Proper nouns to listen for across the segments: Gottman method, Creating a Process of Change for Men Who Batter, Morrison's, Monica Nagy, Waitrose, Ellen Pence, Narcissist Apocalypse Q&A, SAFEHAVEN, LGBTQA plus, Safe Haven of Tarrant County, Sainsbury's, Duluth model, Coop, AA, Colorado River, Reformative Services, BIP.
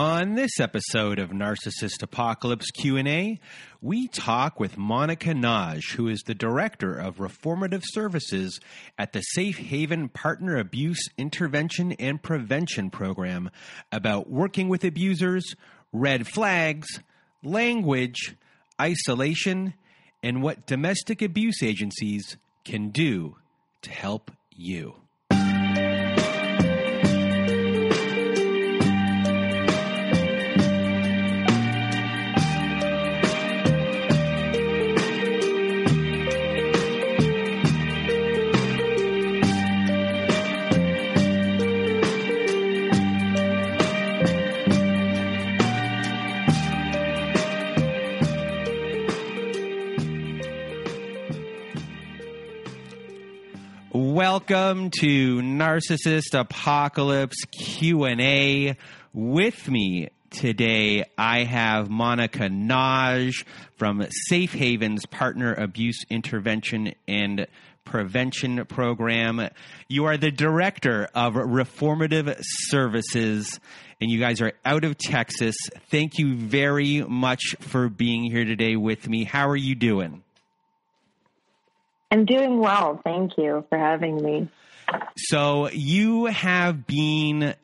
On this episode of Narcissist Apocalypse Q&A, we talk with Monica Nagy, who is the Director of Reformative Services at the Safe Haven Partner Abuse Intervention and Prevention Program, about working with abusers, red flags, language, isolation, and what domestic abuse agencies can do to help you. Welcome to Narcissist Apocalypse Q&A. With me today, I have Monica Nagy from Safe Haven's Partner Abuse Intervention and Prevention Program. You are the Director of Reformative Services, and you guys are out of Texas. Thank you very much for being here today with me. How are you doing? I'm doing well. Thank you for having me. So you have been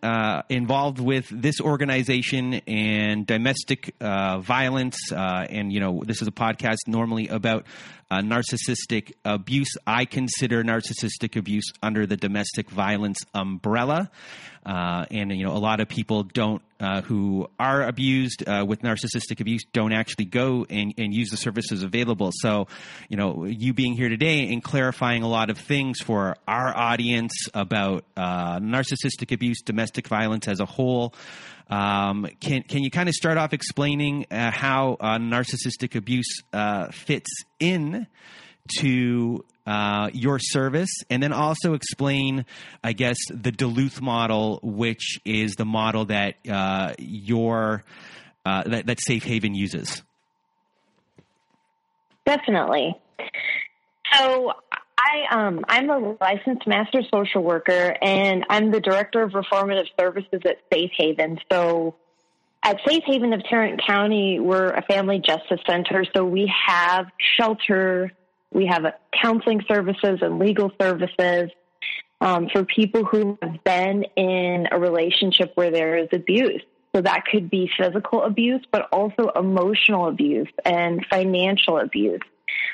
involved with this organization and domestic violence, and this is a podcast normally about narcissistic abuse. I consider narcissistic abuse under the domestic violence umbrella, and a lot of people don't who are abused with narcissistic abuse don't actually go and use the services available. So, you being here today and clarifying a lot of things for our audience about narcissistic abuse, domestic violence as a whole. Can you kind of start off explaining how narcissistic abuse fits in to your service, and then also explain, I guess, the Duluth model, which is the model that that Safe Haven uses? Definitely. So I'm a licensed master social worker, and I'm the Director of Reformative Services at Safe Haven. So at Safe Haven of Tarrant County, we're a family justice center, so we have shelter, we have counseling services and legal services for people who have been in a relationship where there is abuse. So that could be physical abuse, but also emotional abuse and financial abuse,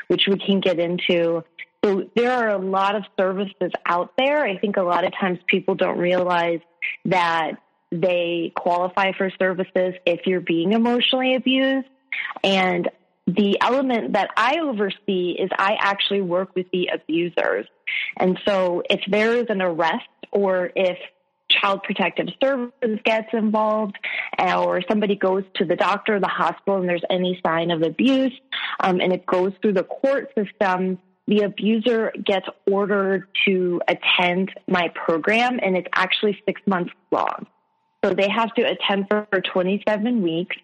which we can get into. So there are a lot of services out there. I think a lot of times people don't realize that they qualify for services if you're being emotionally abused. And the element that I oversee is I actually work with the abusers. And so if there is an arrest, or if Child Protective Services gets involved, or somebody goes to the doctor or the hospital and there's any sign of abuse, and it goes through the court system, the abuser gets ordered to attend my program, and it's actually 6 months long. So they have to attend for 27 weeks,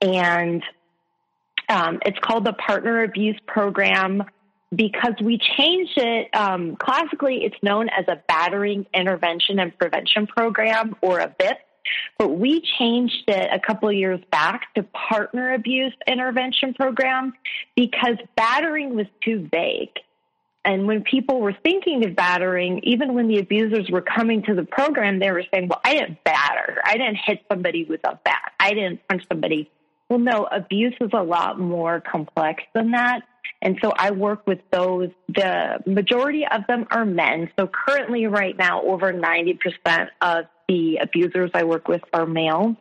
and it's called the Partner Abuse Program because we changed it. Classically, it's known as a Battering Intervention and Prevention Program, or a BIP, but we changed it a couple of years back to Partner Abuse Intervention Program because battering was too vague. And when people were thinking of battering, even when the abusers were coming to the program, they were saying, well, I didn't batter. I didn't hit somebody with a bat. I didn't punch somebody. Well, no, abuse is a lot more complex than that. And so I work with those. The majority of them are men. So currently right now, over 90% of the abusers I work with are male,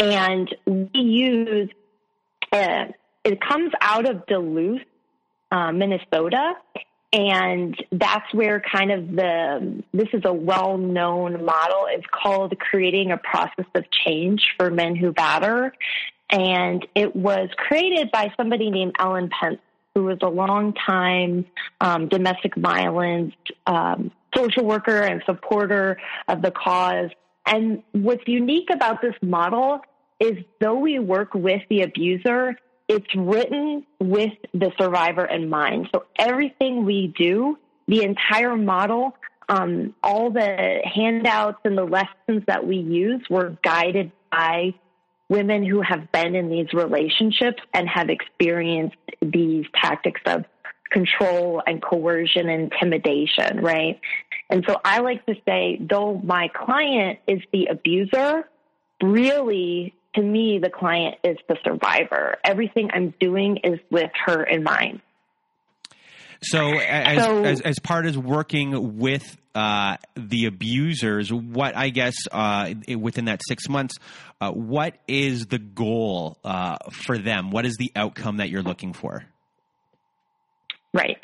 and we use, it comes out of Duluth, Minnesota, and that's where kind of this is a well-known model. It's called Creating a Process of Change for Men Who Batter, and it was created by somebody named Ellen Pence, who was a long-time domestic violence social worker and supporter of the cause. And what's unique about this model is, though we work with the abuser, it's written with the survivor in mind. So everything we do, the entire model, all the handouts and the lessons that we use were guided by women who have been in these relationships and have experienced these tactics of control and coercion and intimidation, right? And so I like to say, though my client is the abuser, really, to me, the client is the survivor. Everything I'm doing is with her in mind. So as part of working with the abusers, what I guess within that 6 months, what is the goal for them? What is the outcome that you're looking for? Right.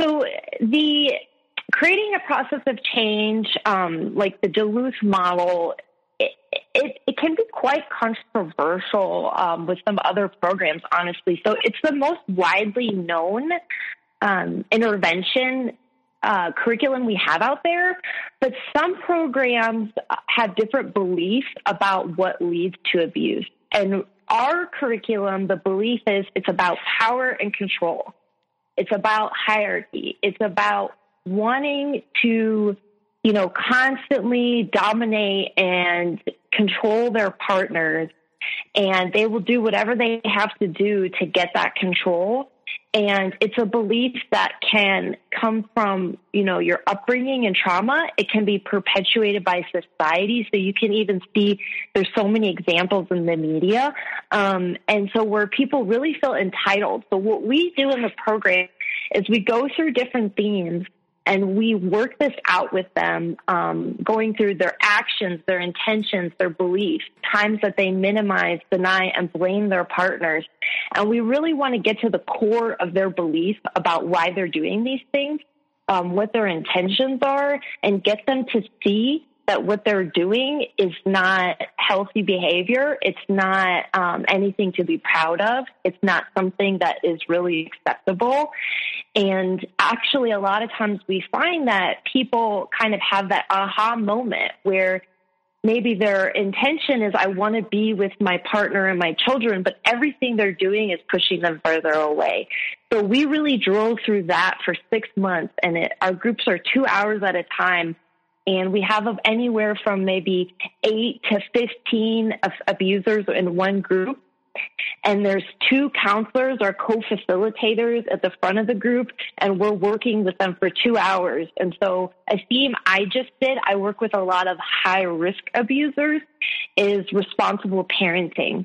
So the creating a process of change, like the Duluth model, it can be quite controversial with some other programs, honestly. So it's the most widely known intervention curriculum we have out there. But some programs have different beliefs about what leads to abuse. And our curriculum, the belief is it's about power and control. It's about hierarchy. It's about wanting to, you know, constantly dominate and control their partners, and they will do whatever they have to do to get that control. And it's a belief that can come from, you know, your upbringing and trauma. It can be perpetuated by society. So you can even see there's so many examples in the media. And so where people really feel entitled. So what we do in the program is we go through different themes and we work this out with them, going through their actions, their intentions, their beliefs, times that they minimize, deny, and blame their partners. And we really want to get to the core of their belief about why they're doing these things, what their intentions are, and get them to see that what they're doing is not healthy behavior. It's not anything to be proud of. It's not something that is really acceptable. And actually, a lot of times we find that people kind of have that aha moment where maybe their intention is, I want to be with my partner and my children, but everything they're doing is pushing them further away. So we really drill through that for 6 months, and our groups are 2 hours at a time. And we have anywhere from maybe 8 to 15 abusers in one group. And there's 2 counselors or co-facilitators at the front of the group, and we're working with them for 2 hours. And so a theme I just did, I work with a lot of high-risk abusers, is responsible parenting.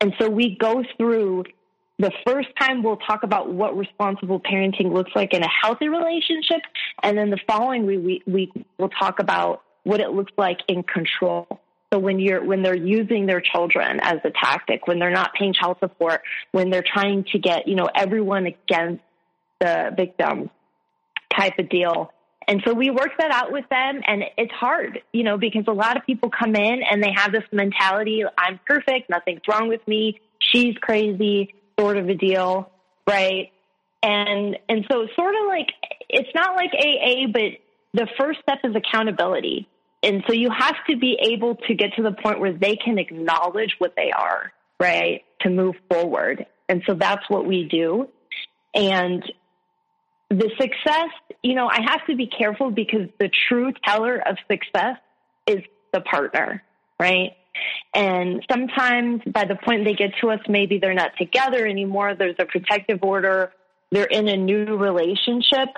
And so we go through the first time we'll talk about what responsible parenting looks like in a healthy relationship. And then the following week we'll talk about what it looks like in control. So when they're using their children as a tactic, when they're not paying child support, when they're trying to get, you know, everyone against the victim type of deal. And so we work that out with them, and it's hard, you know, because a lot of people come in and they have this mentality, I'm perfect, nothing's wrong with me, she's crazy, sort of a deal, right? And so sort of like, it's not like AA, but the first step is accountability. And so you have to be able to get to the point where they can acknowledge what they are, right, to move forward. And so that's what we do. And the success, you know, I have to be careful because the true teller of success is the partner, right? And sometimes by the point they get to us, maybe they're not together anymore. There's a protective order. They're in a new relationship.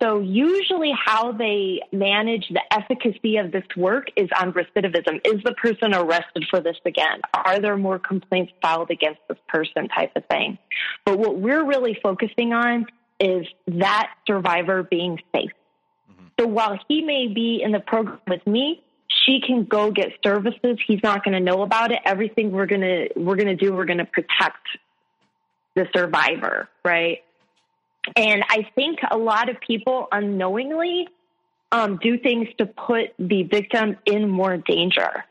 So usually how they manage the efficacy of this work is on recidivism. Is the person arrested for this again? Are there more complaints filed against this person type of thing? But what we're really focusing on is that survivor being safe. Mm-hmm. So while he may be in the program with me, she can go get services. He's not going to know about it. Everything we're going to protect the survivor, right? And I think a lot of people unknowingly do things to put the victim in more danger.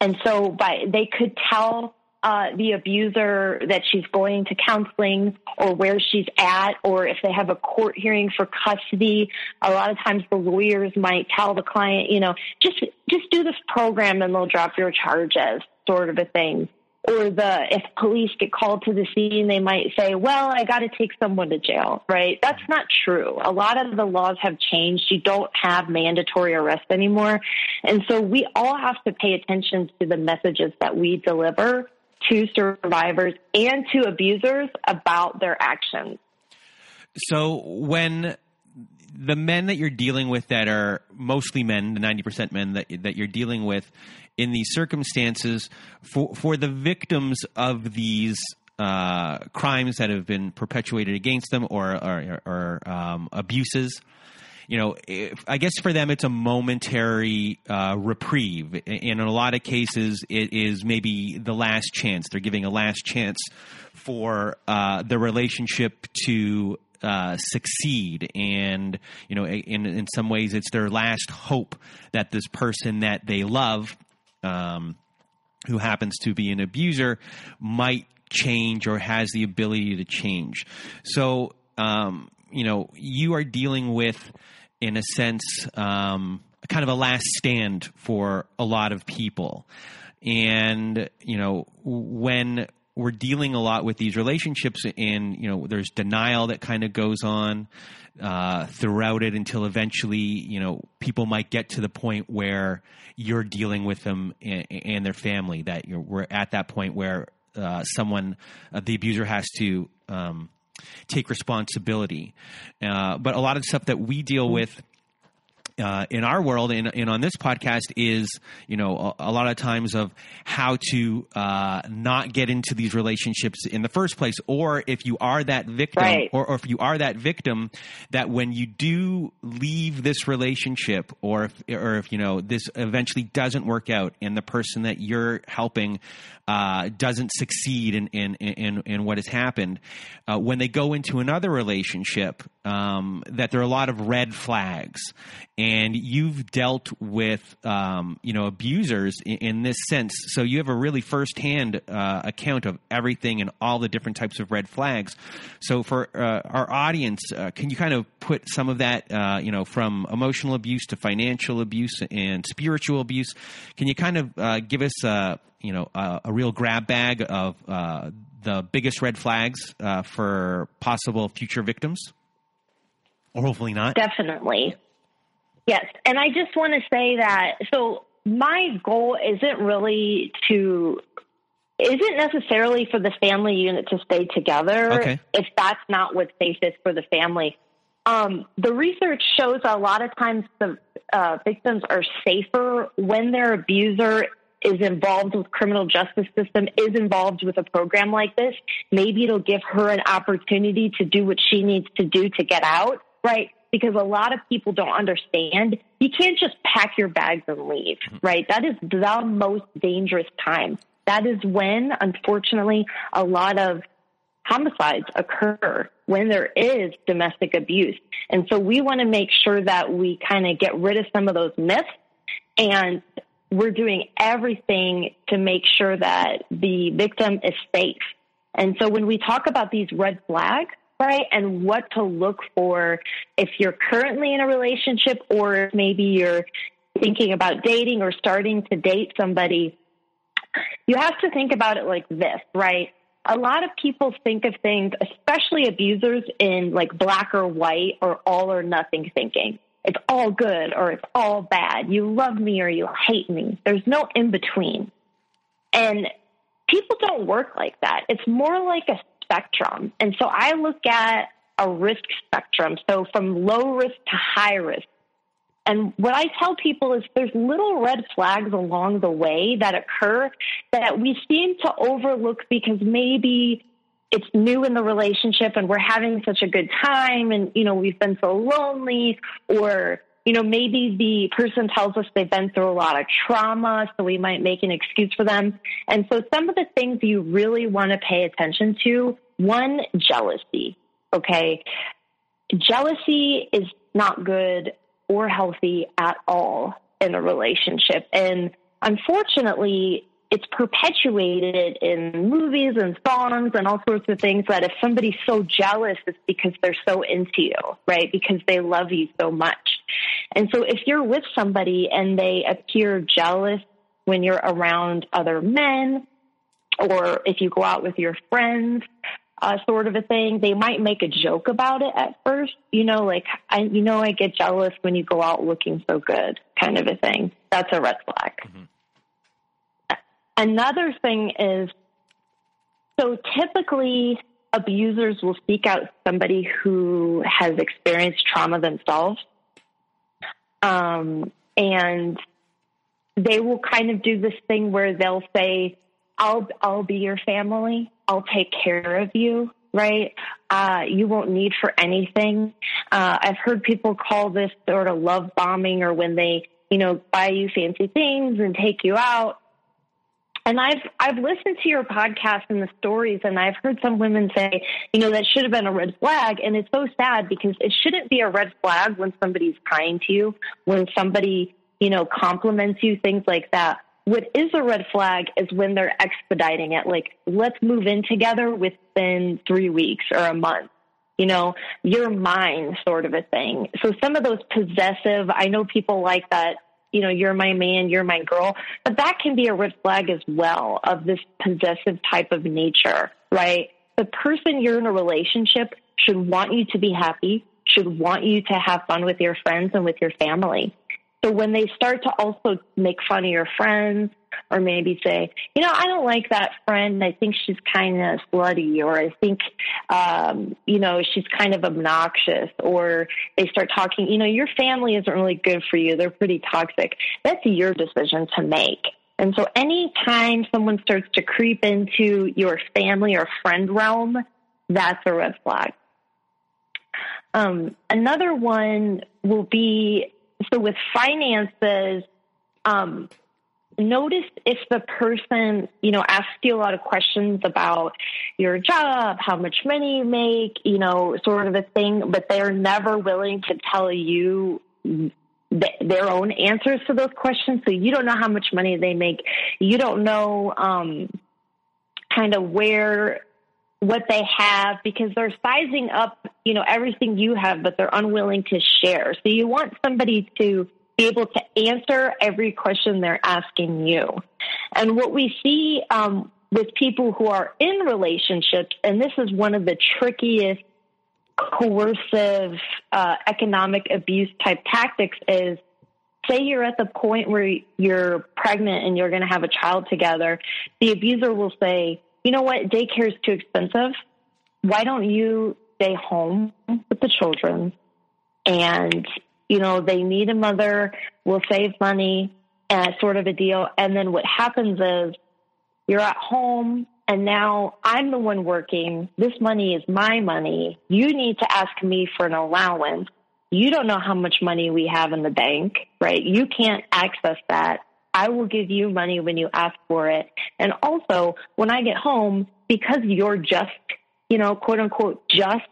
And so they could tell the abuser that she's going to counseling or where she's at, or if they have a court hearing for custody, a lot of times the lawyers might tell the client, you know, just do this program and they'll drop your charges, sort of a thing. or the, if police get called to the scene, they might say, well, I got to take someone to jail, right? That's not true. A lot of the laws have changed. You don't have mandatory arrest anymore. And so we all have to pay attention to the messages that we deliver to survivors and to abusers about their actions. So when the men that you're dealing with that are mostly men, the 90% men that you're dealing with in these circumstances, for the victims of these crimes that have been perpetuated against them or abuses, you know, I guess for them it's a momentary reprieve. And in a lot of cases, it is maybe the last chance. They're giving a last chance for the relationship to succeed, and you know, in some ways, it's their last hope that this person that they love, who happens to be an abuser, might change or has the ability to change. So, you know, you are dealing with, in a sense, kind of a last stand for a lot of people. And, you know, when we're dealing a lot with these relationships, and, you know, there's denial that kind of goes on throughout it until eventually, you know, people might get to the point where you're dealing with them and their family, that we're at that point where someone, the abuser has to take responsibility. But a lot of stuff that we deal with in our world and on this podcast is, you know, a lot of times of how to not get into these relationships in the first place, or if you are that victim, right, or if you are that victim, that when you do leave this relationship, or if you know, this eventually doesn't work out and the person that you're helping doesn't succeed in what has happened, when they go into another relationship, that there are a lot of red flags. And you've dealt with, you know, abusers in this sense. So you have a really firsthand account of everything and all the different types of red flags. So for our audience, can you kind of put some of that, you know, from emotional abuse to financial abuse and spiritual abuse? Can you kind of give us, you know, a real grab bag of the biggest red flags for possible future victims? Or hopefully not. Definitely. Yes. And I just want to say that, so my goal isn't necessarily for the family unit to stay together, okay, if that's not what's safest for the family. The research shows a lot of times the victims are safer when their abuser is involved with criminal justice system, is involved with a program like this. Maybe it'll give her an opportunity to do what she needs to do to get out, right? Because a lot of people don't understand, you can't just pack your bags and leave, right? That is the most dangerous time. That is when, unfortunately, a lot of homicides occur, when there is domestic abuse. And so we want to make sure that we kind of get rid of some of those myths, and we're doing everything to make sure that the victim is safe. And so when we talk about these red flags, right, and what to look for if you're currently in a relationship, or maybe you're thinking about dating or starting to date somebody, you have to think about it like this, right? A lot of people think of things, especially abusers, in like black or white or all or nothing thinking. It's all good or it's all bad. You love me or you hate me. There's no in between. And people don't work like that. It's more like a spectrum. And so I look at a risk spectrum, so from low risk to high risk. And what I tell people is there's little red flags along the way that occur that we seem to overlook because maybe it's new in the relationship and we're having such a good time and, you know, we've been so lonely, or, you know, maybe the person tells us they've been through a lot of trauma, so we might make an excuse for them. And so some of the things you really want to pay attention to, one, jealousy, okay? Jealousy is not good or healthy at all in a relationship. And unfortunately, it's perpetuated in movies and songs and all sorts of things, that if somebody's so jealous, it's because they're so into you, right? Because they love you so much. And so if you're with somebody and they appear jealous when you're around other men, or if you go out with your friends, sort of a thing. They might make a joke about it at first, you know, like, I get jealous when you go out looking so good, kind of a thing. That's a red flag. Mm-hmm. Another thing is, so typically abusers will seek out somebody who has experienced trauma themselves. And they will kind of do this thing where they'll say, I'll be your family. I'll take care of you, right? You won't need for anything. I've heard people call this sort of love bombing, or when they, you know, buy you fancy things and take you out. And I've listened to your podcast and the stories, and I've heard some women say, you know, that should have been a red flag. And it's so sad because it shouldn't be a red flag when somebody's kind to you, when somebody, you know, compliments you, things like that. What is a red flag is when they're expediting it. Like, let's move in together within 3 weeks or a month. You know, you're mine sort of a thing. So some of those possessive, I know people like that, you know, you're my man, you're my girl. But that can be a red flag as well, of this possessive type of nature, right? The person you're in a relationship should want you to be happy, should want you to have fun with your friends and with your family. So when they start to also make fun of your friends, or maybe say, you know, I don't like that friend. I think she's kind of slutty, or I think, you know, she's kind of obnoxious, or they start talking, you know, your family isn't really good for you. They're pretty toxic. That's your decision to make. And so anytime someone starts to creep into your family or friend realm, that's a red flag. Another one will be, so with finances, notice if the person, you know, asks you a lot of questions about your job, how much money you make, you know, sort of a thing, but they're never willing to tell you their own answers to those questions. So you don't know how much money they make. You don't know kind of where, what they have, because they're sizing up, you know, everything you have, but they're unwilling to share. So you want somebody to be able to answer every question they're asking you. And what we see with people who are in relationships, and this is one of the trickiest coercive economic abuse type tactics, is say you're at the point where you're pregnant and you're going to have a child together. The abuser will say, you know what, daycare is too expensive. Why don't you stay home with the children? And, you know, they need a mother, we'll save money, sort of a deal. And then what happens is you're at home, and now I'm the one working. This money is my money. You need to ask me for an allowance. You don't know how much money we have in the bank, right? You can't access that. I will give you money when you ask for it. And also, when I get home, because you're just, you know, quote unquote, just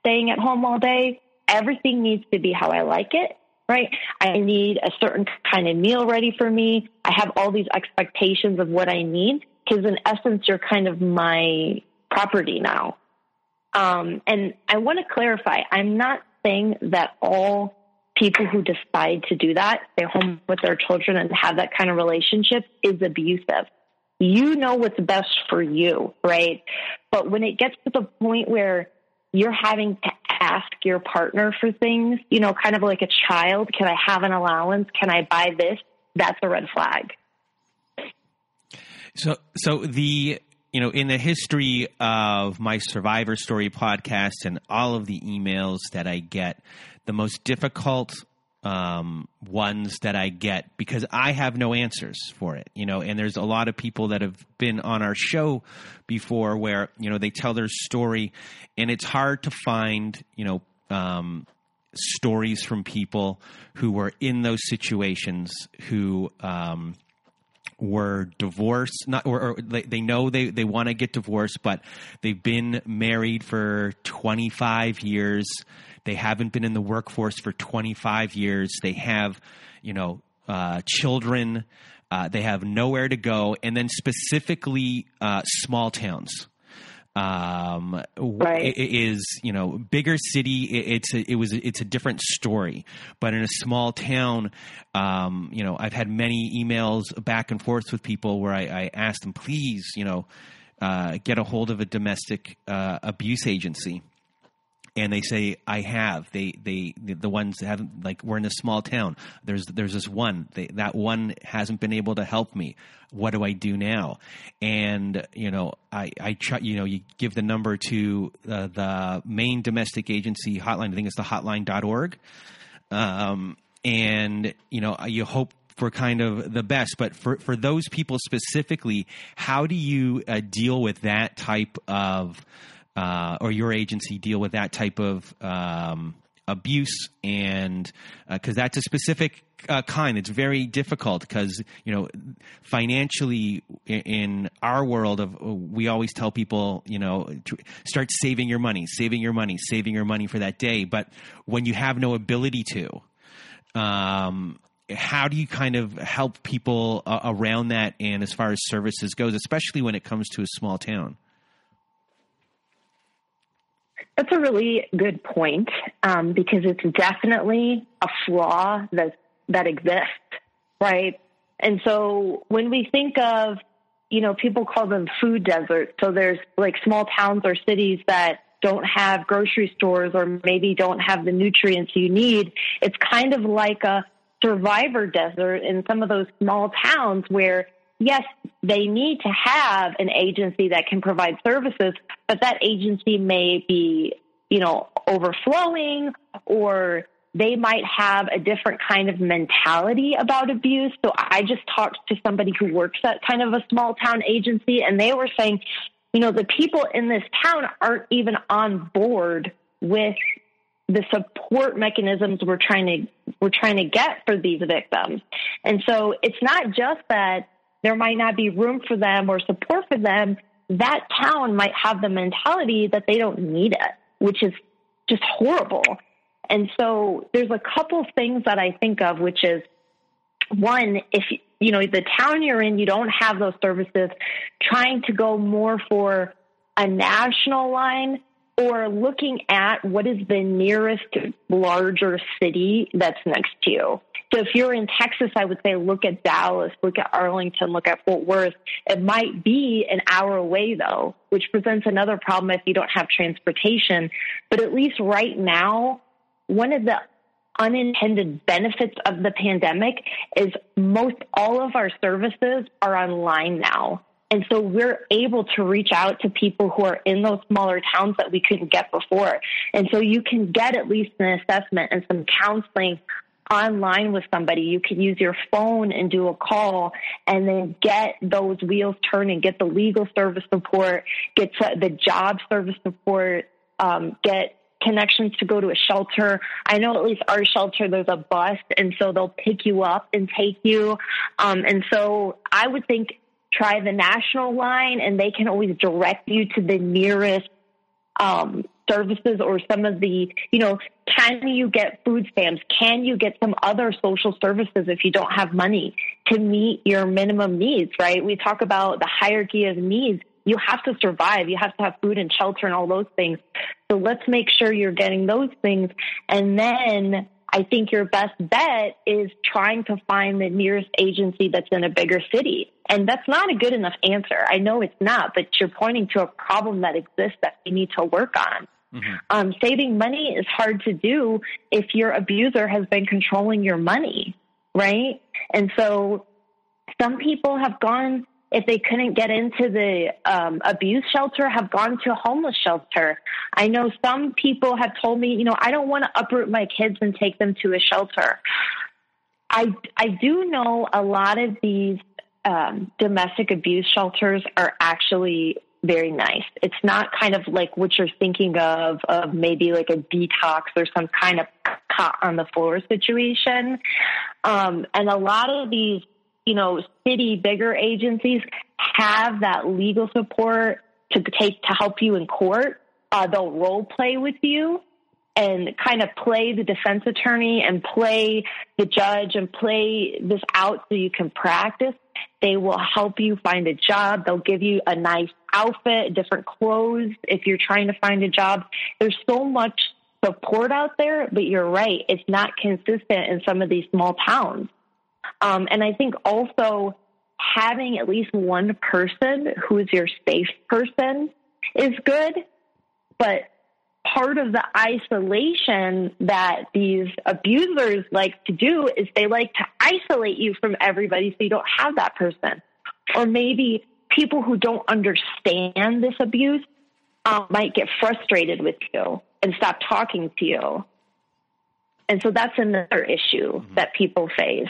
staying at home all day, everything needs to be how I like it, right? I need a certain kind of meal ready for me. I have all these expectations of what I need, because in essence, you're kind of my property now. And I want to clarify, I'm not saying that all people who decide to do that, stay home with their children and have that kind of relationship, is abusive. You know what's best for you, right? But when it gets to the point where you're having to ask your partner for things, you know, kind of like a child, can I have an allowance? Can I buy this? That's a red flag. So you know, in the history of my Survivor Story podcast and all of the emails that I get, the most difficult ones that I get, because I have no answers for it, you know, and there's a lot of people that have been on our show before where, you know, they tell their story and it's hard to find, you know, stories from people who were in those situations, who, were divorced, not, or they know they want to get divorced, but they've been married for 25 years. They haven't been in the workforce for 25 years. They have, you know, children. They have nowhere to go. And then specifically small towns. Right. Is, you know, bigger city, it's a different story. But in a small town, you know, I've had many emails back and forth with people where I asked them, please, you know, get a hold of a domestic abuse agency. And they say, I have. The ones that haven't, like, we're in a small town. There's this one. That one hasn't been able to help me. What do I do now? And, you know, I try, you know, you give the number to the main domestic agency hotline. I think it's thehotline.org. And, you know, you hope for kind of the best. But for those people specifically, how do you deal with that type of or your agency deal with that type of abuse? And because that's a specific kind, it's very difficult because, you know, financially in our world of, we always tell people, you know, to start saving your money for that day. But when you have no ability to, how do you kind of help people around that? And as far as services goes, especially when it comes to a small town? That's a really good point, because it's definitely a flaw that exists, right? And so when we think of, you know, people call them food deserts. So there's like small towns or cities that don't have grocery stores or maybe don't have the nutrients you need. It's kind of like a survivor desert in some of those small towns where, yes, they need to have an agency that can provide services, but that agency may be, you know, overflowing, or they might have a different kind of mentality about abuse. So I just talked to somebody who works at kind of a small town agency, and they were saying, you know, the people in this town aren't even on board with the support mechanisms we're trying to get for these victims. And so it's not just that there might not be room for them or support for them. That town might have the mentality that they don't need it, which is just horrible. And so there's a couple things that I think of, which is, one, if, you know, the town you're in, you don't have those services, trying to go more for a national line or looking at what is the nearest larger city that's next to you. So if you're in Texas, I would say look at Dallas, look at Arlington, look at Fort Worth. It might be an hour away, though, which presents another problem if you don't have transportation. But at least right now, one of the unintended benefits of the pandemic is most all of our services are online now. And so we're able to reach out to people who are in those smaller towns that we couldn't get before. And so you can get at least an assessment and some counseling online with somebody. You can use your phone and do a call and then get those wheels turning, get the legal service support, get the job service support, get connections to go to a shelter. I know at least our shelter, there's a bus, and so they'll pick you up and take you. And so I would think try the national line, and they can always direct you to the nearest services or some of the, you know, can you get food stamps? Can you get some other social services if you don't have money to meet your minimum needs, right? We talk about the hierarchy of needs. You have to survive. You have to have food and shelter and all those things. So let's make sure you're getting those things. And then I think your best bet is trying to find the nearest agency that's in a bigger city. And that's not a good enough answer. I know it's not, but you're pointing to a problem that exists that we need to work on. Mm-hmm. Saving money is hard to do if your abuser has been controlling your money, right? And so some people have gone, if they couldn't get into the abuse shelter, have gone to a homeless shelter. I know some people have told me, you know, I don't want to uproot my kids and take them to a shelter. I do know a lot of these domestic abuse shelters are actually very nice. It's not kind of like what you're thinking of maybe like a detox or some kind of cot on the floor situation. And a lot of these, you know, city bigger agencies have that legal support to help you in court. They'll role play with you and kind of play the defense attorney and play the judge and play this out so you can practice. They will help you find a job. They'll give you a nice outfit, different clothes, if you're trying to find a job. There's so much support out there, but you're right, it's not consistent in some of these small towns. And I think also having at least one person who is your safe person is good, but part of the isolation that these abusers like to do is they like to isolate you from everybody so you don't have that person. Or maybe people who don't understand this abuse might get frustrated with you and stop talking to you. And so that's another issue that people face.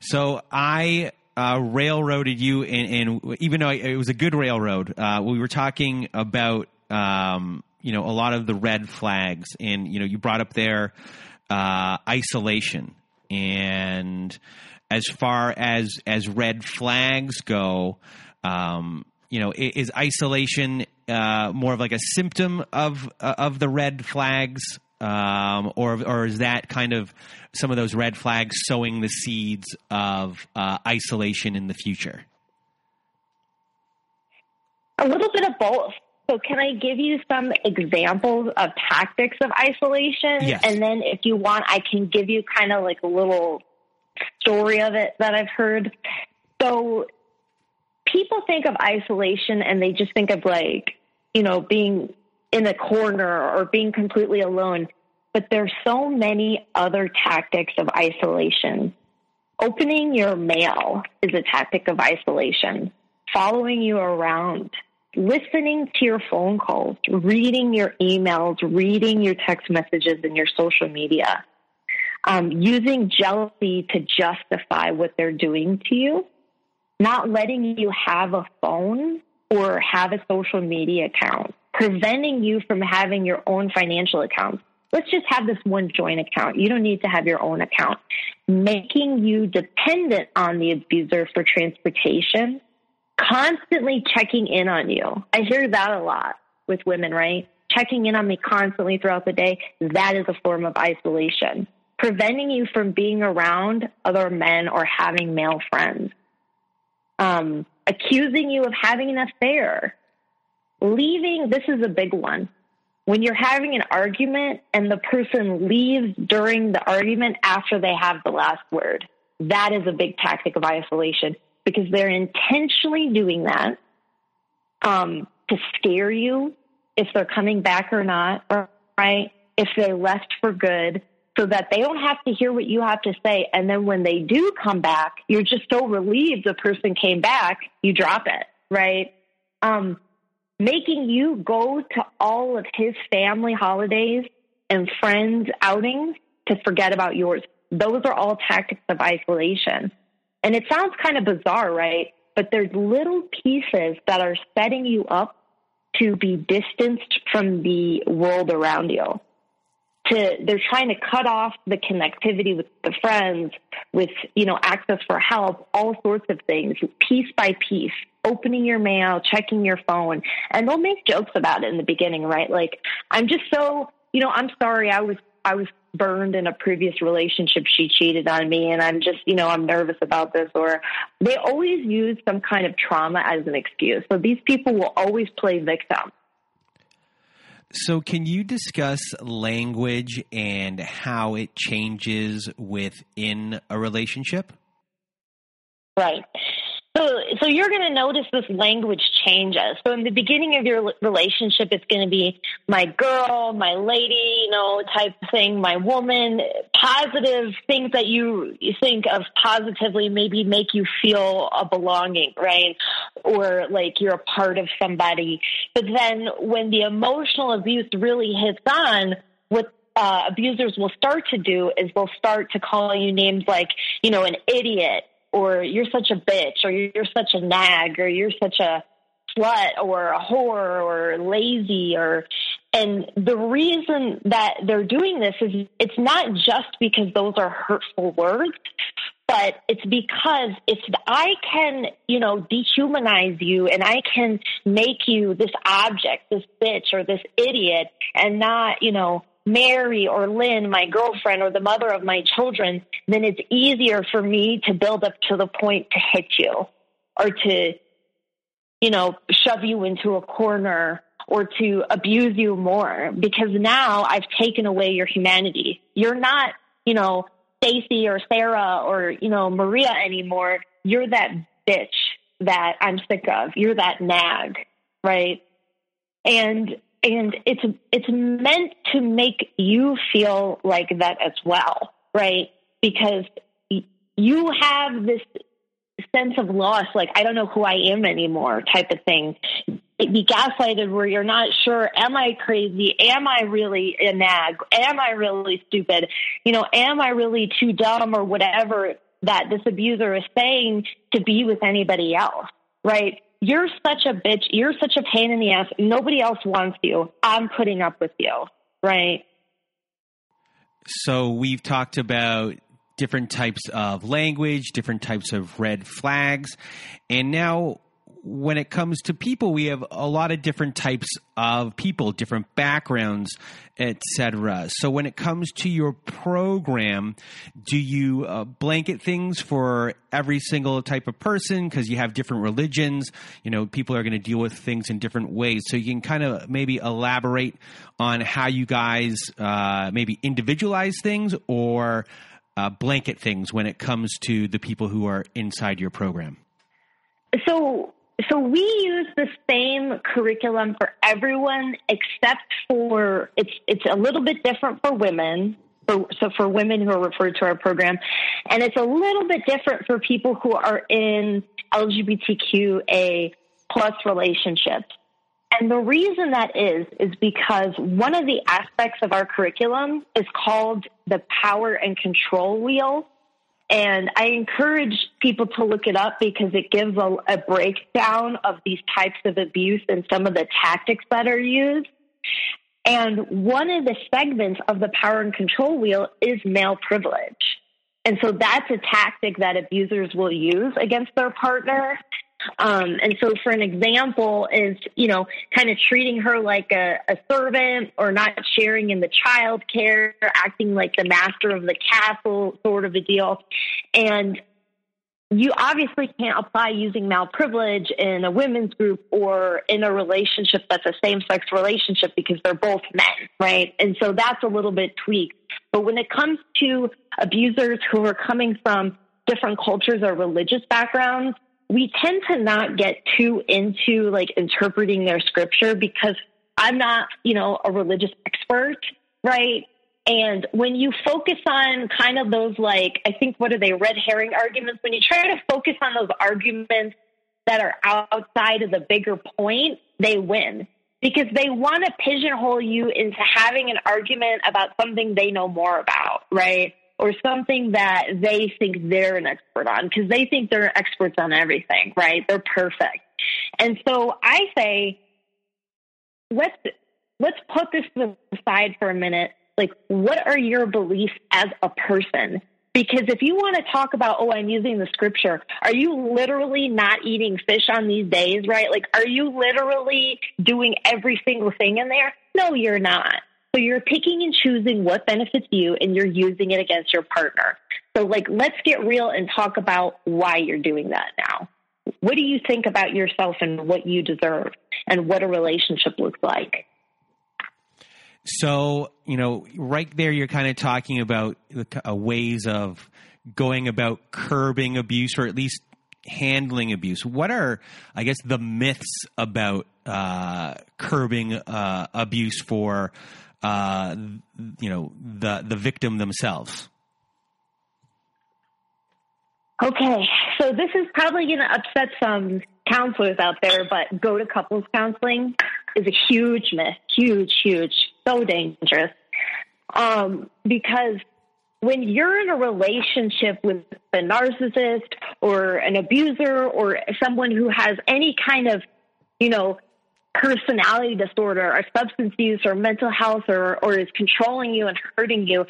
So I railroaded you, and even though it was a good railroad, we were talking about a lot of the red flags, and you brought up there isolation, and as far as red flags go, is isolation more of like a symptom of the red flags, or is that kind of some of those red flags sowing the seeds of isolation in the future? A little bit of both. So can I give you some examples of tactics of isolation? Yes. And then if you want, I can give you kind of like a little story of it that I've heard. So people think of isolation and they just think of like, being in a corner or being completely alone. But there's so many other tactics of isolation. Opening your mail is a tactic of isolation. Following you around. Listening to your phone calls, reading your emails, reading your text messages and your social media, using jealousy to justify what they're doing to you, not letting you have a phone or have a social media account, preventing you from having your own financial account. Let's just have this one joint account. You don't need to have your own account. Making you dependent on the abuser for transportation, constantly checking in on you. I hear that a lot with women, right? Checking in on me constantly throughout the day. That is a form of isolation. Preventing you from being around other men or having male friends. Accusing you of having an affair. Leaving, this is a big one. When you're having an argument and the person leaves during the argument after they have the last word. That is a big tactic of isolation. Because they're intentionally doing that to scare you if they're coming back or not, or, right? If they left for good, so that they don't have to hear what you have to say. And then when they do come back, you're just so relieved the person came back, you drop it, right? Making you go to all of his family holidays and friends' outings to forget about yours. Those are all tactics of isolation. And it sounds kind of bizarre, right? But there's little pieces that are setting you up to be distanced from the world around you. They're trying to cut off the connectivity with the friends, with, access for help, all sorts of things, piece by piece, opening your mail, checking your phone. And they'll make jokes about it in the beginning, right? Like, I'm just so, I'm sorry, I was burned in a previous relationship. She cheated on me and I'm just, I'm nervous about this. Or they always use some kind of trauma as an excuse. So these people will always play victim. So can you discuss language and how it changes within a relationship? Right. So you're going to notice this language changes. So in the beginning of your relationship, it's going to be my girl, my lady, type thing, my woman, positive things that you think of positively maybe make you feel a belonging, right? Or like you're a part of somebody. But then when the emotional abuse really hits on, what abusers will start to do is they'll start to call you names like, an idiot, or you're such a bitch, or you're such a nag, or you're such a slut, or a whore, or lazy, and the reason that they're doing this is it's not just because those are hurtful words, but it's because if I can, dehumanize you and I can make you this object, this bitch, or this idiot, and not, Mary or Lynn, my girlfriend, or the mother of my children, then it's easier for me to build up to the point to hit you or to you know, shove you into a corner or to abuse you more, because now I've taken away your humanity. You're not, you know, Stacy or Sarah or, you know, Maria anymore. You're that bitch that I'm sick of. You're that nag, right? And it's meant to make you feel like that as well, right? Because you have this sense of loss, like, I don't know who I am anymore type of thing. It'd be gaslighted where you're not sure, am I crazy? Am I really a nag? Am I really stupid? You know, am I really too dumb or whatever that this abuser is saying to be with anybody else, right? You're such a bitch. You're such a pain in the ass. Nobody else wants you. I'm putting up with you, right? So we've talked about different types of language, different types of red flags. And now when it comes to people, we have a lot of different types of people, different backgrounds, etc. So when it comes to your program, do you blanket things for every single type of person? Because you have different religions, you know, people are going to deal with things in different ways. So you can kind of maybe elaborate on how you guys maybe individualize things or blanket things when it comes to the people who are inside your program. So we use the same curriculum for everyone, except for it's a little bit different for women. So for women who are referred to our program, and it's a little bit different for people who are in LGBTQA plus relationships. And the reason that is because one of the aspects of our curriculum is called the power and control wheel. And I encourage people to look it up because it gives a breakdown of these types of abuse and some of the tactics that are used. And one of the segments of the power and control wheel is male privilege. And so that's a tactic that abusers will use against their partner. And so for an example is, you know, kind of treating her like a servant or not sharing in the child care, acting like the master of the castle sort of a deal. And you obviously can't apply using male privilege in a women's group or in a relationship that's a same-sex relationship because they're both men, right? And so that's a little bit tweaked. But when it comes to abusers who are coming from different cultures or religious backgrounds, we tend to not get too into like interpreting their scripture because I'm not, you know, a religious expert, right? And when you focus on kind of those, like, I think, what are they, red herring arguments? When you try to focus on those arguments that are outside of the bigger point, they win because they want to pigeonhole you into having an argument about something they know more about, right? Or something that they think they're an expert on, because they think they're experts on everything, right? They're perfect. And so I say, let's put this to the side for a minute. Like, what are your beliefs as a person? Because if you want to talk about, oh, I'm using the scripture, are you literally not eating fish on these days, right? Like, are you literally doing every single thing in there? No, you're not. So you're picking and choosing what benefits you, and you're using it against your partner. So, like, let's get real and talk about why you're doing that now. What do you think about yourself and what you deserve and what a relationship looks like? So, you know, right there you're kind of talking about ways of going about curbing abuse or at least handling abuse. What are, I guess, the myths about curbing abuse for you know, the victim themselves? Okay. So this is probably going to upset some counselors out there, but go to couples counseling is a huge myth, huge, so dangerous. Because when you're in a relationship with a narcissist or an abuser or someone who has any kind of, you know, personality disorder or substance use or mental health or is controlling you and hurting you,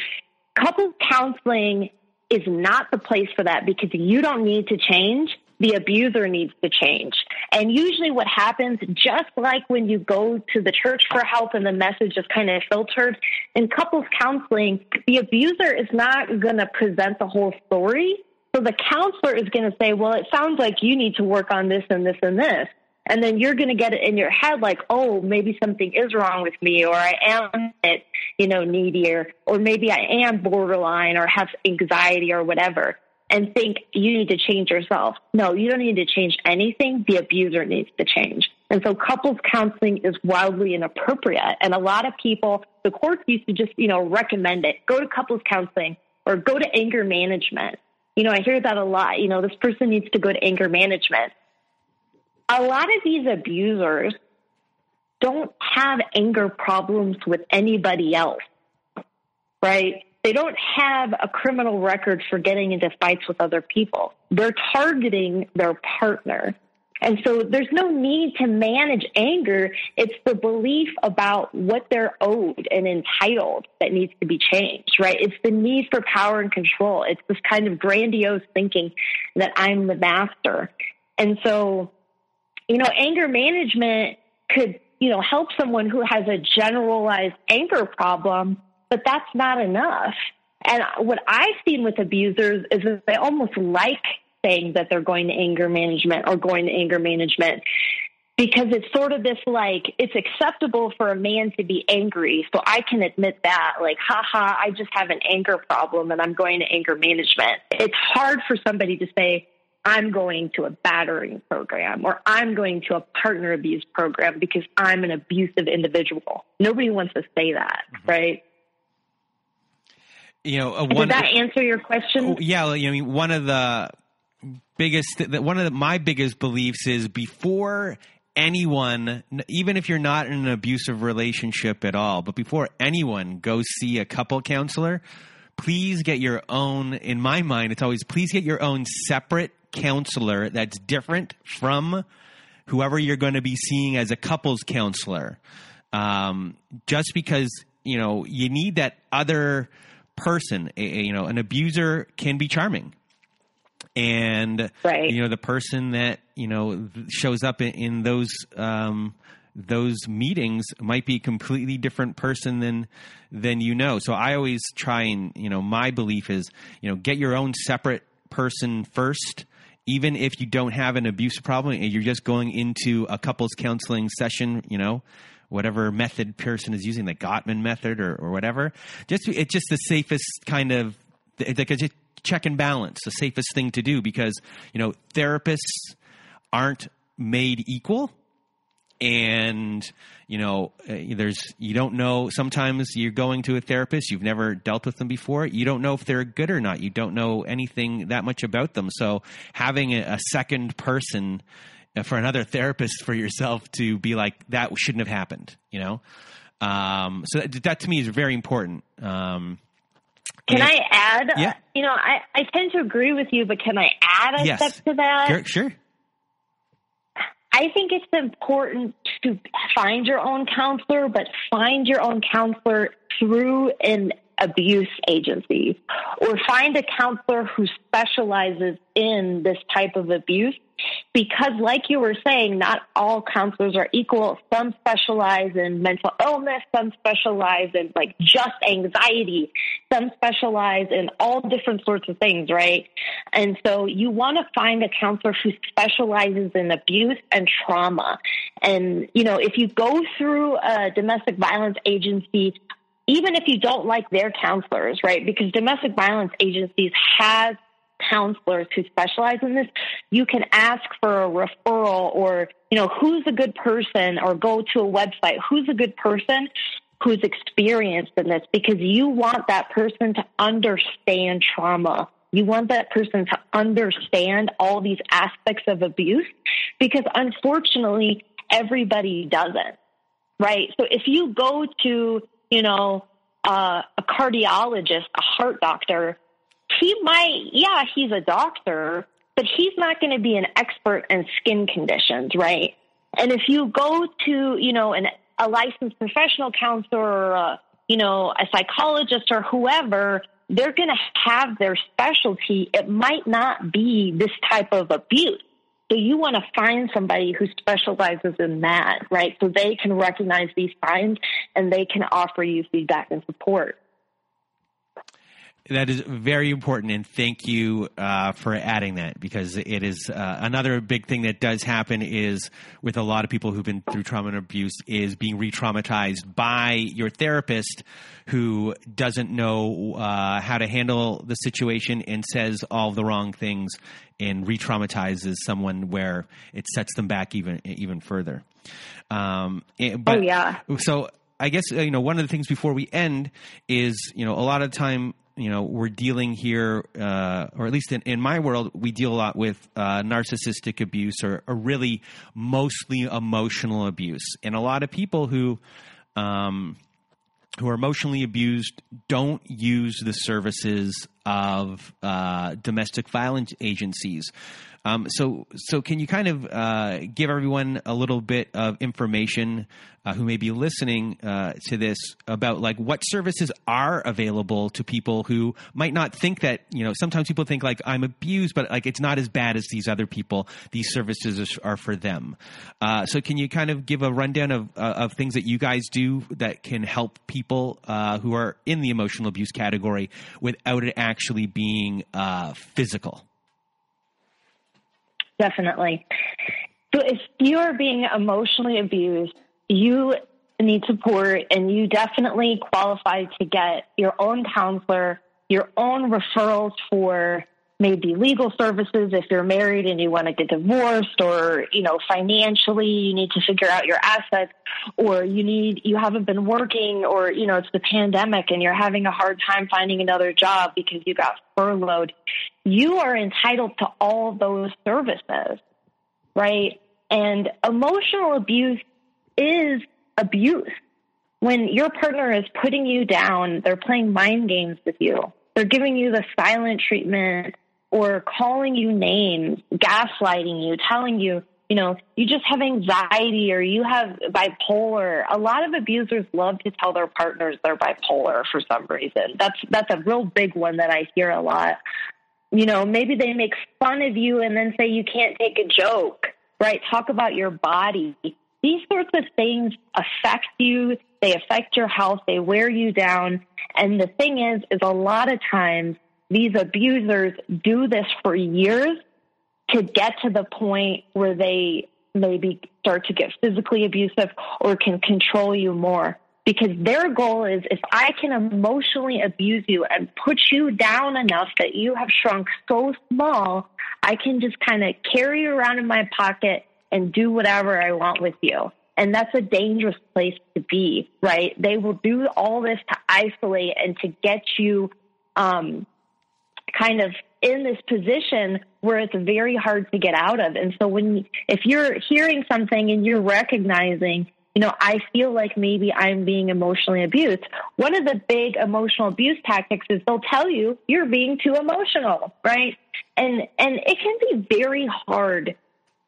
couples counseling is not the place for that because you don't need to change. The abuser needs to change. And usually what happens, just like when you go to the church for help and the message is kind of filtered, in couples counseling, the abuser is not going to present the whole story. So the counselor is going to say, well, it sounds like you need to work on this and this and this. And then you're going to get it in your head like, oh, maybe something is wrong with me, or I am it, needier, or maybe I am borderline or have anxiety or whatever, and think you need to change yourself. No, you don't need to change anything. The abuser needs to change. And so couples counseling is wildly inappropriate. And a lot of people, the courts used to just, recommend it. Go to couples counseling or go to anger management. I hear that a lot. This person needs to go to anger management. A lot of these abusers don't have anger problems with anybody else, right? They don't have a criminal record for getting into fights with other people. They're targeting their partner. And so there's no need to manage anger. It's the belief about what they're owed and entitled that needs to be changed, right? It's the need for power and control. It's this kind of grandiose thinking that I'm the master. And so, anger management could, help someone who has a generalized anger problem, but that's not enough. And what I've seen with abusers is that they almost like saying that they're going to anger management or going to anger management, because it's sort of this like, it's acceptable for a man to be angry. So I can admit that, like, haha, I just have an anger problem and I'm going to anger management. It's hard for somebody to say, I'm going to a battering program or I'm going to a partner abuse program because I'm an abusive individual. Nobody wants to say that, mm-hmm. right? Did that answer your question? Yeah. One of the my biggest beliefs is before anyone, even if you're not in an abusive relationship at all, but before anyone goes see a couple counselor, please get your own. In my mind, it's always please get your own separate counselor that's different from whoever you're going to be seeing as a couples counselor. Just because, you need that other person. An abuser can be charming. And, right. The person that, shows up in those meetings might be a completely different person than. So I always try and, my belief is, get your own separate person first, even if you don't have an abuse problem and you're just going into a couples counseling session, whatever method person is using, the Gottman method or whatever. It's just the safest kind of – check and balance, the safest thing to do, because, therapists aren't made equal, and, you don't know, sometimes you're going to a therapist, you've never dealt with them before. You don't know if they're good or not. You don't know anything that much about them. So having a second person for another therapist for yourself to be like, that shouldn't have happened, so that to me is very important. Can I add? Yeah. I tend to agree with you, but can I add a step to that? Sure. I think it's important to find your own counselor, but find your own counselor through an abuse agency, or find a counselor who specializes in this type of abuse. Because like you were saying, not all counselors are equal. Some specialize in mental illness. Some specialize in just anxiety. Some specialize in all different sorts of things, right? And so you want to find a counselor who specializes in abuse and trauma. And, if you go through a domestic violence agency, even if you don't like their counselors, right? Because domestic violence agencies have counselors who specialize in this, you can ask for a referral, or, who's a good person, or go to a website, who's a good person who's experienced in this, because you want that person to understand trauma. You want that person to understand all these aspects of abuse, because unfortunately, everybody doesn't, right? So if you go to, a cardiologist, a heart doctor, he might, he's a doctor, but he's not going to be an expert in skin conditions, right? And if you go to, a licensed professional counselor or, a psychologist or whoever, they're going to have their specialty. It might not be this type of abuse. So you want to find somebody who specializes in that, right? So they can recognize these signs and they can offer you feedback and support. That is very important, and thank you for adding that, because it is another big thing that does happen is with a lot of people who've been through trauma and abuse is being re-traumatized by your therapist who doesn't know how to handle the situation and says all the wrong things and re-traumatizes someone where it sets them back even further. But, oh, yeah. So I guess, you know, one of the things before we end is, you know, a lot of time, you know, we're dealing here, or at least in my world, we deal a lot with narcissistic abuse or really mostly emotional abuse. And a lot of people who are emotionally abused don't use the services of domestic violence agencies. So can you kind of give everyone a little bit of information who may be listening to this about like what services are available to people who might not think that, you know, sometimes people think like I'm abused, but like it's not as bad as these other people. These services are for them. So can you kind of give a rundown of things that you guys do that can help people who are in the emotional abuse category without it actually being physical? Definitely. So if you are being emotionally abused, you need support, and you definitely qualify to get your own counselor, your own referrals for maybe legal services if you're married and you want to get divorced, or, you know, financially you need to figure out your assets, or you haven't been working, or, you know, it's the pandemic and you're having a hard time finding another job because you got furloughed. You are entitled to all those services, right? And emotional abuse is abuse. When your partner is putting you down, they're playing mind games with you. They're giving you the silent treatment, or calling you names, gaslighting you, telling you, you know, you just have anxiety or you have bipolar. A lot of abusers love to tell their partners they're bipolar for some reason. That's a real big one that I hear a lot. You know, maybe they make fun of you and then say you can't take a joke, right? Talk about your body. These sorts of things affect you. They affect your health. They wear you down. And the thing is a lot of times these abusers do this for years to get to the point where they maybe start to get physically abusive or can control you more, because their goal is, if I can emotionally abuse you and put you down enough that you have shrunk so small, I can just kind of carry you around in my pocket and do whatever I want with you. And that's a dangerous place to be, right? They will do all this to isolate and to get you kind of in this position where it's very hard to get out of. And so if you're hearing something and you're recognizing, you know, I feel like maybe I'm being emotionally abused, one of the big emotional abuse tactics is they'll tell you you're being too emotional, right? And it can be very hard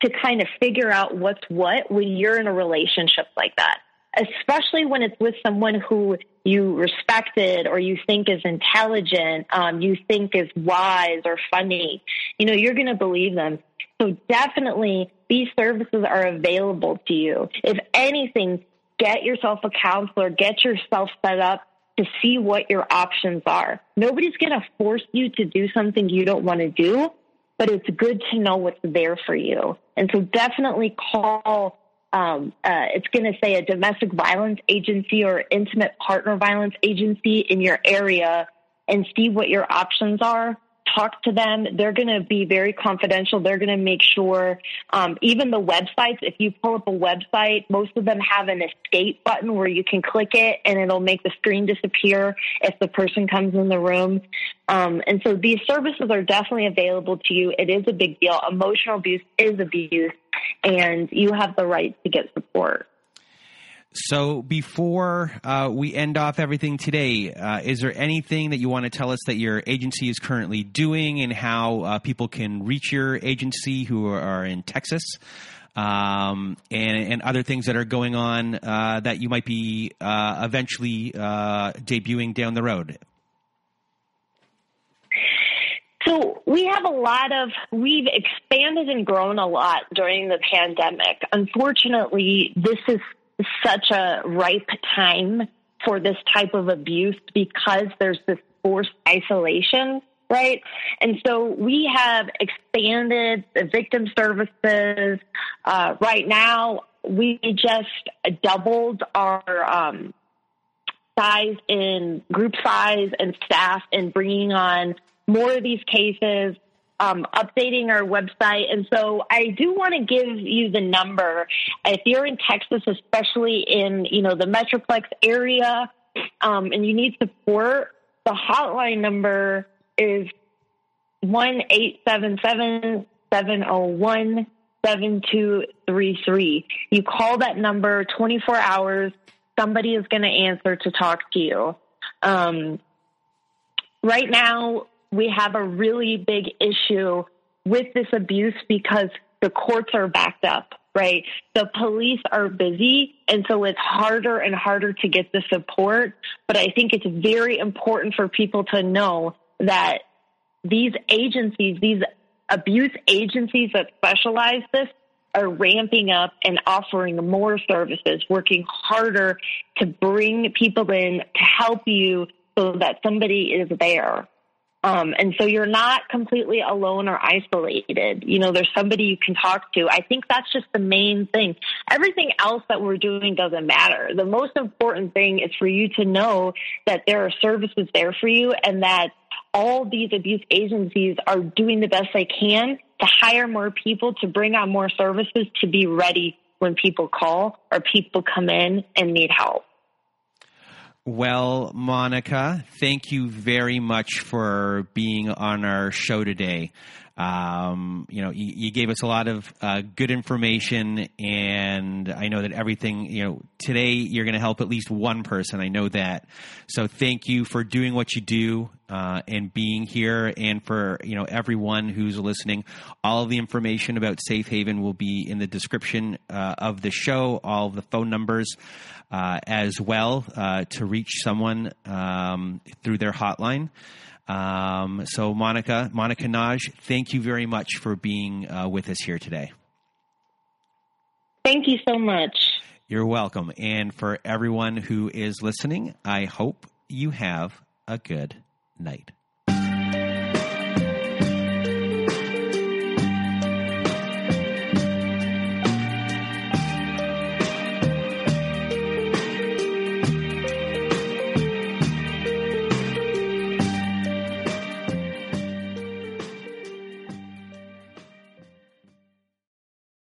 to kind of figure out what's what when you're in a relationship like that, especially when it's with someone who you respected or you think is intelligent, you think is wise or funny. You know, you're going to believe them. So definitely these services are available to you. If anything, get yourself a counselor, get yourself set up to see what your options are. Nobody's going to force you to do something you don't want to do, but it's good to know what's there for you. And so definitely call, it's going to say a domestic violence agency or intimate partner violence agency in your area and see what your options are. Talk to them. They're going to be very confidential. They're going to make sure, even the websites, if you pull up a website, most of them have an escape button where you can click it and it'll make the screen disappear if the person comes in the room. And so these services are definitely available to you. It is a big deal. Emotional abuse is abuse, and you have the right to get support. So before we end off everything today, is there anything that you want to tell us that your agency is currently doing and how people can reach your agency who are in Texas, and other things that are going on that you might be eventually debuting down the road? So we've expanded and grown a lot during the pandemic. Unfortunately, this is such a ripe time for this type of abuse because there's this forced isolation, right? And so we have expanded the victim services. Right now, we just doubled our size in group size and staff and bringing on more of these cases, updating our website. And so I do want to give you the number. If you're in Texas, especially in, you know, the Metroplex area, and you need support, the hotline number is 1-877-701-7233. You call that number 24 hours. Somebody is going to answer to talk to you. Right now, we have a really big issue with this abuse because the courts are backed up, right? The police are busy, and so it's harder and harder to get the support. But I think it's very important for people to know that these agencies, these abuse agencies that specialize this, are ramping up and offering more services, working harder to bring people in to help you so that somebody is there. And so you're not completely alone or isolated. You know, there's somebody you can talk to. I think that's just the main thing. Everything else that we're doing doesn't matter. The most important thing is for you to know that there are services there for you and that all these abuse agencies are doing the best they can to hire more people, to bring on more services, to be ready when people call or people come in and need help. Well, Monica, thank you very much for being on our show today. You know, you gave us a lot of good information, and I know that everything, you know, today you're going to help at least one person. I know that. So thank you for doing what you do and being here, and for, you know, everyone who's listening. All of the information about Safe Haven will be in the description of the show, all of the phone numbers as well to reach someone through their hotline. So Monica Nagy, thank you very much for being with us here today. Thank you so much. You're welcome. And for everyone who is listening, I hope you have a good night.